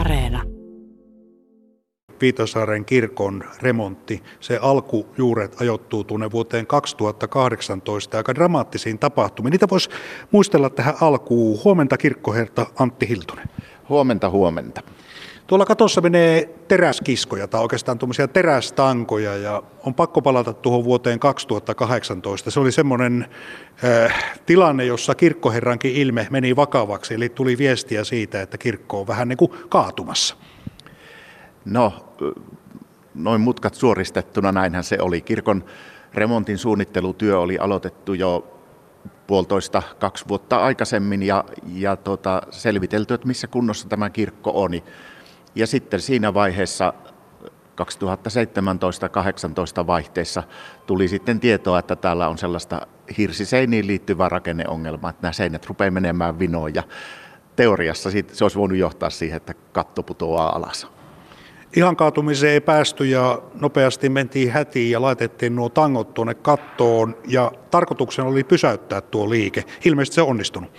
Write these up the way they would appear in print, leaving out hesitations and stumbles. Areena. Viitasaaren kirkon remontti, se alkujuuret ajoittuu tuonne vuoteen 2018 aika dramaattisiin tapahtumiin. Niitä voisi muistella tähän alkuun. Huomenta kirkkoherta Antti Hiltunen. Huomenta, huomenta. Tuolla katossa menee teräskiskoja tai oikeastaan tuommoisia terästankoja ja on pakko palata tuohon vuoteen 2018. Se oli semmoinen tilanne, jossa kirkkoherrankin ilme meni vakavaksi, eli tuli viestiä siitä, että kirkko on vähän niin kuin kaatumassa. No, noin mutkat suoristettuna näinhän se oli. Kirkon remontin suunnittelutyö oli aloitettu jo 1,5–2 vuotta aikaisemmin ja selvitelty, että missä kunnossa tämä kirkko on. Ja sitten siinä vaiheessa 2017–2018 vaihteessa tuli sitten tietoa, että täällä on sellaista hirsiseiniin liittyvää rakenneongelmaa, että nämä seinät rupeaa menemään vinoon ja teoriassa se olisi voinut johtaa siihen, että katto putoaa alas. Ihan kaatumiseen ei päästy ja nopeasti mentiin hätiin ja laitettiin nuo tangot tuonne kattoon ja tarkoituksena oli pysäyttää tuo liike. Ilmeisesti se on onnistunut.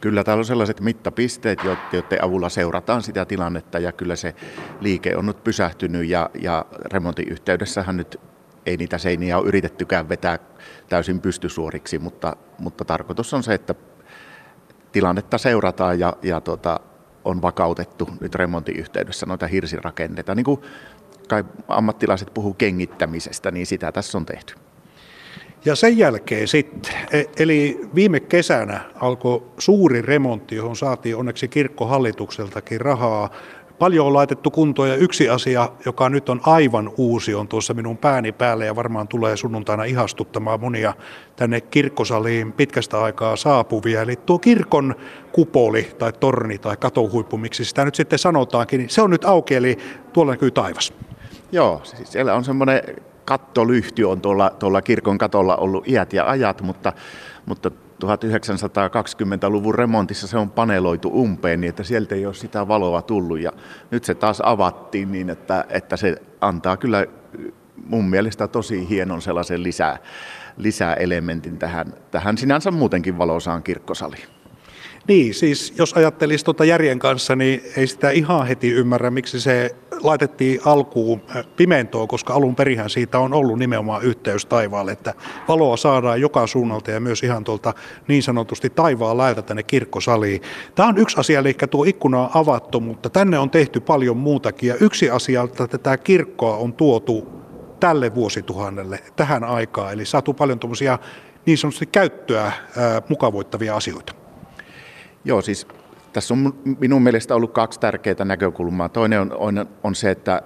Kyllä täällä on sellaiset mittapisteet, joiden avulla seurataan sitä tilannetta ja kyllä se liike on nyt pysähtynyt ja remontin yhteydessähän nyt ei niitä seiniä ole yritettykään vetää täysin pystysuoriksi, mutta tarkoitus on se, että tilannetta seurataan ja on vakautettu nyt remontin yhteydessä noita hirsirakenteita. Niin kuin kai ammattilaiset puhuu kengittämisestä, niin sitä tässä on tehty. Ja sen jälkeen sitten, eli viime kesänä alkoi suuri remontti, johon saatiin onneksi kirkkohallitukseltakin rahaa. Paljon on laitettu kuntoon ja yksi asia, joka nyt on aivan uusi, on tuossa minun pääni päälle ja varmaan tulee sunnuntaina ihastuttamaan monia tänne kirkkosaliin pitkästä aikaa saapuvia. Eli tuo kirkon kupoli tai torni tai katohuippu, miksi sitä nyt sitten sanotaankin, niin se on nyt auki, eli tuolla näkyy taivas. Joo, siis siellä on semmoinen kattolyhty on tuolla kirkon katolla ollut iät ja ajat, mutta 1920-luvun remontissa se on paneloitu umpeen, niin että sieltä ei ole sitä valoa tullut. Ja nyt se taas avattiin niin, että se antaa kyllä mun mielestä tosi hienon sellaisen lisäelementin tähän sinänsä muutenkin valoisaan kirkkosaliin. Niin, siis jos ajattelisi tuota järjen kanssa, niin ei sitä ihan heti ymmärrä, miksi se laitettiin alkuun pimentoon, koska alun perinhän siitä on ollut nimenomaan yhteys taivaalle, että valoa saadaan joka suunnalta ja myös ihan tuolta niin sanotusti taivaan laita tänne kirkkosaliin. Tämä on yksi asia, eli tuo ikkuna on avattu, mutta tänne on tehty paljon muutakin ja yksi asia, että tätä kirkkoa on tuotu tälle vuosituhannelle, tähän aikaan, eli saatu paljon tuommoisia niin sanotusti käyttöä mukavoittavia asioita. Joo, siis tässä on minun mielestä ollut kaksi tärkeää näkökulmaa. Toinen on se, että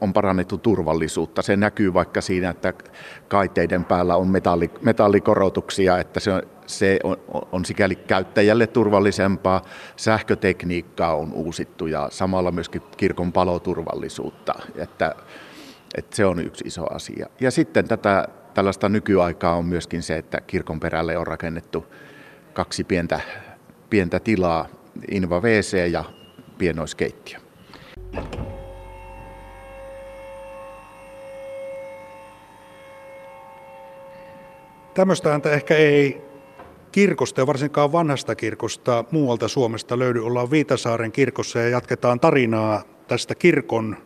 on parannettu turvallisuutta. Se näkyy vaikka siinä, että kaiteiden päällä on metallikorotuksia, että se on sikäli käyttäjälle turvallisempaa. Sähkötekniikkaa on uusittu ja samalla myöskin kirkon paloturvallisuutta, että se on yksi iso asia. Ja sitten tällaista nykyaikaa on myöskin se, että kirkon perälle on rakennettu kaksi pientä tilaa, inva-WC ja pienoiskeittiö. Tämmöistä häntä ehkä ei kirkosta ja varsinkaan vanhasta kirkosta muualta Suomesta löydy. Ollaan Viitasaaren kirkossa ja jatketaan tarinaa tästä kirkon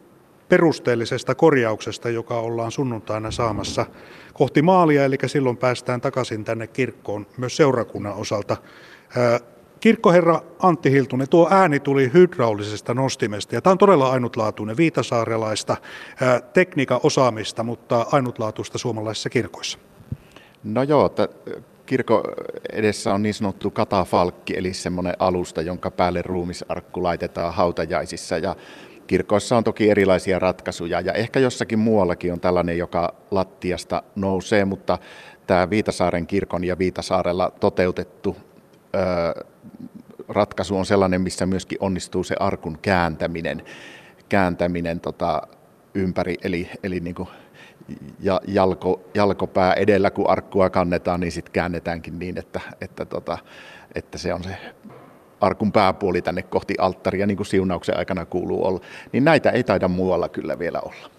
perusteellisesta korjauksesta, joka ollaan sunnuntaina saamassa kohti maalia, eli silloin päästään takaisin tänne kirkkoon myös seurakunnan osalta. Kirkkoherra Antti Hiltunen, tuo ääni tuli hydraulisesta nostimesta ja tämä on todella ainutlaatuinen viitasaarelaista tekniikan osaamista, mutta ainutlaatuista suomalaisissa kirkoissa. No joo, kirkon edessä on niin sanottu katafalkki, eli semmoinen alusta, jonka päälle ruumisarkku laitetaan hautajaisissa ja kirkoissa on toki erilaisia ratkaisuja ja ehkä jossakin muuallakin on tällainen, joka lattiasta nousee, mutta tämä Viitasaaren kirkon ja Viitasaarella toteutettu ratkaisu on sellainen, missä myöskin onnistuu se arkun kääntäminen ympäri, eli niin kuin jalkopää edellä, kun arkkua kannetaan, niin sitten käännetäänkin niin, että se on se arkun pääpuoli tänne kohti alttaria, niin kuin siunauksen aikana kuuluu olla. Niin näitä ei taida muualla kyllä vielä olla.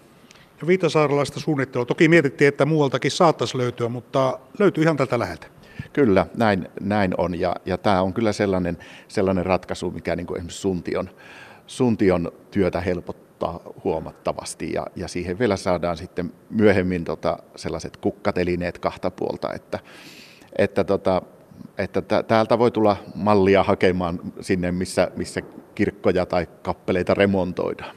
Ja viitasaarelaista suunnittelua. Toki mietittiin, että muualtakin saattaisi löytyä, mutta löytyy ihan tältä läheltä. Kyllä, näin on. Ja tämä on kyllä sellainen ratkaisu, mikä niin kuin esimerkiksi Suntion Suntion työtä helpottaa huomattavasti ja siihen vielä saadaan sitten myöhemmin sellaiset kukkatelineet kahta puolta, että täältä voi tulla mallia hakemaan sinne, missä kirkkoja tai kappeleita remontoidaan.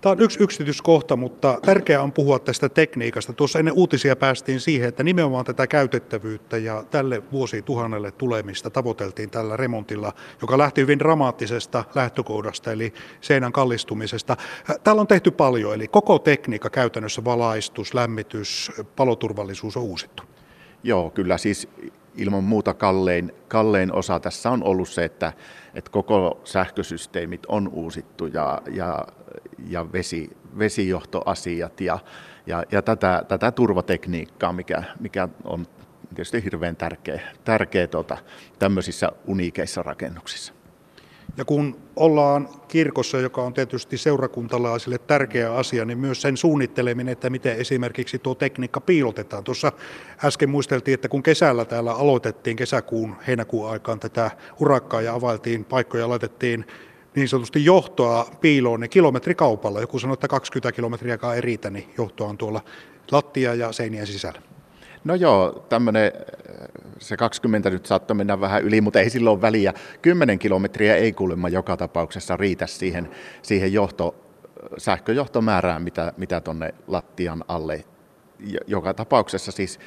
Tämä on yksi yksityiskohta, mutta tärkeää on puhua tästä tekniikasta. Tuossa ennen uutisia päästiin siihen, että nimenomaan tätä käytettävyyttä ja tälle vuosituhannelle tulemista tavoiteltiin tällä remontilla, joka lähti hyvin dramaattisesta lähtökohdasta, eli seinän kallistumisesta. Täällä on tehty paljon, eli koko tekniikka käytännössä, valaistus, lämmitys, paloturvallisuus on uusittu. Joo, kyllä siis ilman muuta kallein osa tässä on ollut se, että koko sähkösysteemit on uusittu ja vesijohtoasiat ja tätä turvatekniikkaa, mikä on tietysti hirveän tärkeä tämmöisissä uniikeissa rakennuksissa. Ja kun ollaan kirkossa, joka on tietysti seurakuntalaisille tärkeä asia, niin myös sen suunnitteleminen, että miten esimerkiksi tuo tekniikka piilotetaan. Tuossa äsken muisteltiin, että kun kesällä täällä aloitettiin kesäkuun, heinäkuun aikaan tätä urakkaa ja availtiin paikkoja ja laitettiin niin sanotusti johtoa piiloon, niin kilometrikaupalla. Joku sanoi, että 20 kilometriäkaan ei riitä, niin johtoa on tuolla lattia ja seinien sisällä. No joo, tämmöinen se 20 nyt saattoi mennä vähän yli, mutta ei silloin väliä. 10 kilometriä ei kuulemma joka tapauksessa riitä siihen sähköjohtomäärään, mitä tuonne lattian alle. Joka tapauksessa siis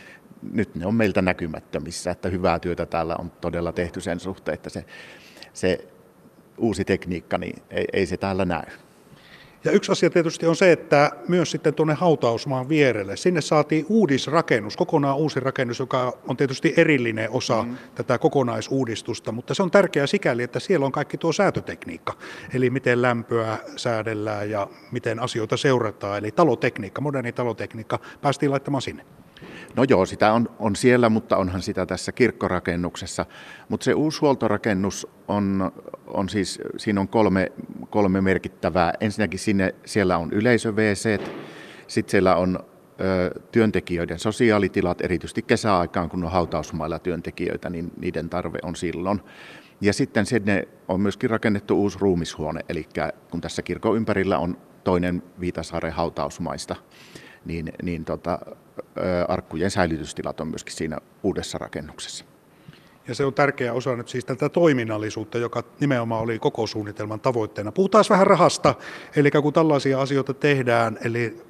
nyt ne on meiltä näkymättömissä, että hyvää työtä täällä on todella tehty sen suhteen, että se uusi tekniikka, niin ei se täällä näy. Ja yksi asia tietysti on se, että myös sitten tuonne hautausmaan vierelle, sinne saatiin uudisrakennus, kokonaan uusi rakennus, joka on tietysti erillinen osa tätä kokonaisuudistusta, mutta se on tärkeää sikäli, että siellä on kaikki tuo säätötekniikka, eli miten lämpöä säädellään ja miten asioita seurataan, eli talotekniikka, moderni talotekniikka, päästiin laittamaan sinne. No joo, sitä on siellä, mutta onhan sitä tässä kirkkorakennuksessa, mutta se uusi huoltorakennus on siis, siinä on kolme merkittävää. Ensinnäkin siellä on yleisö-WC:t, sitten siellä on työntekijöiden sosiaalitilat, erityisesti kesäaikaan, kun on hautausmailla työntekijöitä, niin niiden tarve on silloin. Ja sitten sinne on myöskin rakennettu uusi ruumishuone, eli kun tässä kirkon ympärillä on toinen Viitasaaren hautausmaista, niin arkkujen säilytystilat on myöskin siinä uudessa rakennuksessa. Ja se on tärkeä osa nyt siis tätä toiminnallisuutta, joka nimenomaan oli koko suunnitelman tavoitteena. Puhutaan vähän rahasta, eli kun tällaisia asioita tehdään, eli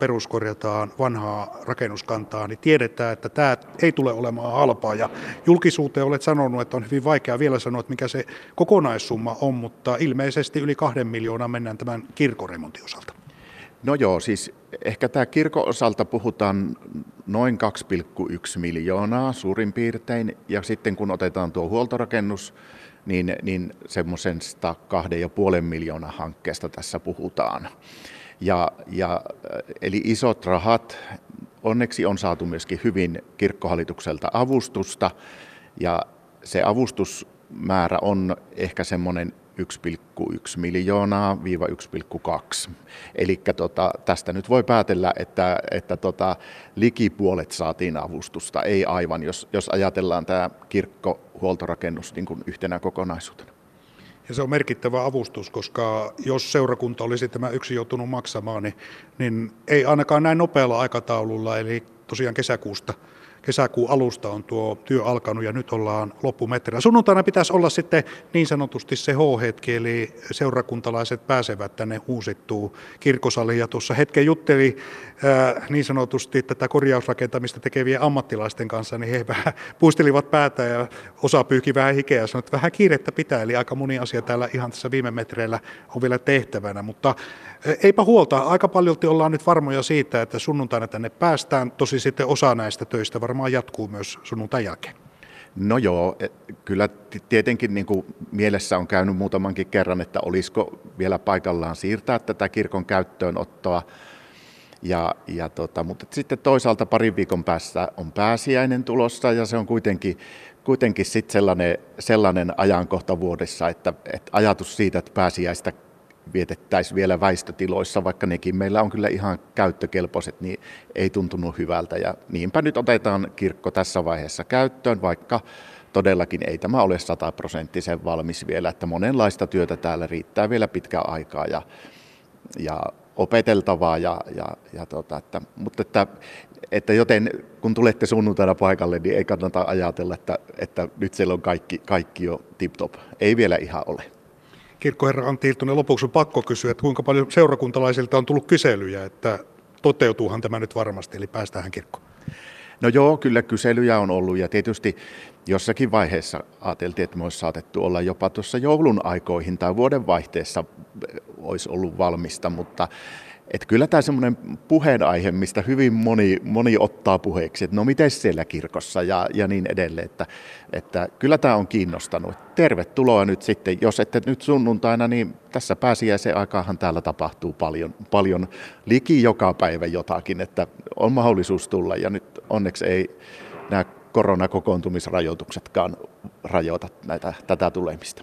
peruskorjataan vanhaa rakennuskantaa, niin tiedetään, että tämä ei tule olemaan halpaa. Ja julkisuuteen olet sanonut, että on hyvin vaikea vielä sanoa, että mikä se kokonaissumma on, mutta ilmeisesti yli 2 miljoonaa mennään tämän kirkoremontin osalta. No joo, siis ehkä tämä kirkon osalta puhutaan noin 2,1 miljoonaa suurin piirtein, ja sitten kun otetaan tuo huoltorakennus, niin semmoisesta 2,5 miljoonaa hankkeesta tässä puhutaan. Eli isot rahat, onneksi on saatu myöskin hyvin kirkkohallitukselta avustusta, ja se avustusmäärä on ehkä semmoinen 1,1 miljoonaa viiva 1,2. Eli tästä nyt voi päätellä, että liki puolet saatiin avustusta, ei aivan, jos ajatellaan tämä kirkkohuoltorakennus niin kuin yhtenä kokonaisuutena. Ja se on merkittävä avustus, koska jos seurakunta olisi tämä yksin joutunut maksamaan, niin ei ainakaan näin nopealla aikataululla, eli tosiaan kesäkuun alusta on tuo työ alkanut ja nyt ollaan loppumetrillä. Sunnuntaina pitäisi olla sitten niin sanotusti se H-hetki, eli seurakuntalaiset pääsevät tänne uusittuun kirkkosaliin. Ja tuossa hetken jutteli niin sanotusti tätä korjausrakentamista tekevien ammattilaisten kanssa, niin he vähän puistelivat päätä ja osa pyyhki vähän hikeä ja sanoi, että vähän kiirettä pitää. Eli aika moni asia täällä ihan tässä viime metreillä on vielä tehtävänä, mutta eipä huolta. Aika paljolti ollaan nyt varmoja siitä, että sunnuntaina tänne päästään, tosi sitten osa näistä töistä varmaan jatkuu myös sunnuntain jälkeen. No joo, kyllä tietenkin niin kuin mielessä on käynyt muutamankin kerran, että olisiko vielä paikallaan siirtää tätä kirkon käyttöönottoa. Mutta sitten toisaalta parin viikon päässä on pääsiäinen tulossa ja se on kuitenkin sit sellainen ajankohta vuodessa, että ajatus siitä, että pääsiäistä vietettäisiin vielä väistötiloissa, vaikka nekin meillä on kyllä ihan käyttökelpoiset, niin ei tuntunut hyvältä. Ja niinpä nyt otetaan kirkko tässä vaiheessa käyttöön, vaikka todellakin ei tämä ole 100% valmis vielä, että monenlaista työtä täällä riittää vielä pitkään aikaa ja opeteltavaa, mutta joten kun tulette sunnuntaina paikalle, niin ei kannata ajatella, että nyt siellä on kaikki jo tip-top. Ei vielä ihan ole. Kirkkoherra Antti Hiltunen, lopuksi on pakko kysyä, että kuinka paljon seurakuntalaisilta on tullut kyselyjä, että toteutuuhan tämä nyt varmasti, eli päästään kirkkoon? No joo, kyllä kyselyjä on ollut ja tietysti jossakin vaiheessa ajateltiin, että me olisi saatettu olla jopa tuossa joulun aikoihin tai vuodenvaihteessa olisi ollut valmista, mutta et kyllä tämä semmoinen puheenaihe, mistä hyvin moni ottaa puheeksi, että no miten siellä kirkossa ja niin edelleen, että kyllä tämä on kiinnostanut. Tervetuloa nyt sitten, jos ette nyt sunnuntaina, niin tässä pääsiäisen aikaanhan täällä tapahtuu paljon liki joka päivä jotakin, että on mahdollisuus tulla ja nyt onneksi ei nämä koronakokoontumisrajoituksetkaan rajoita tätä tulemista.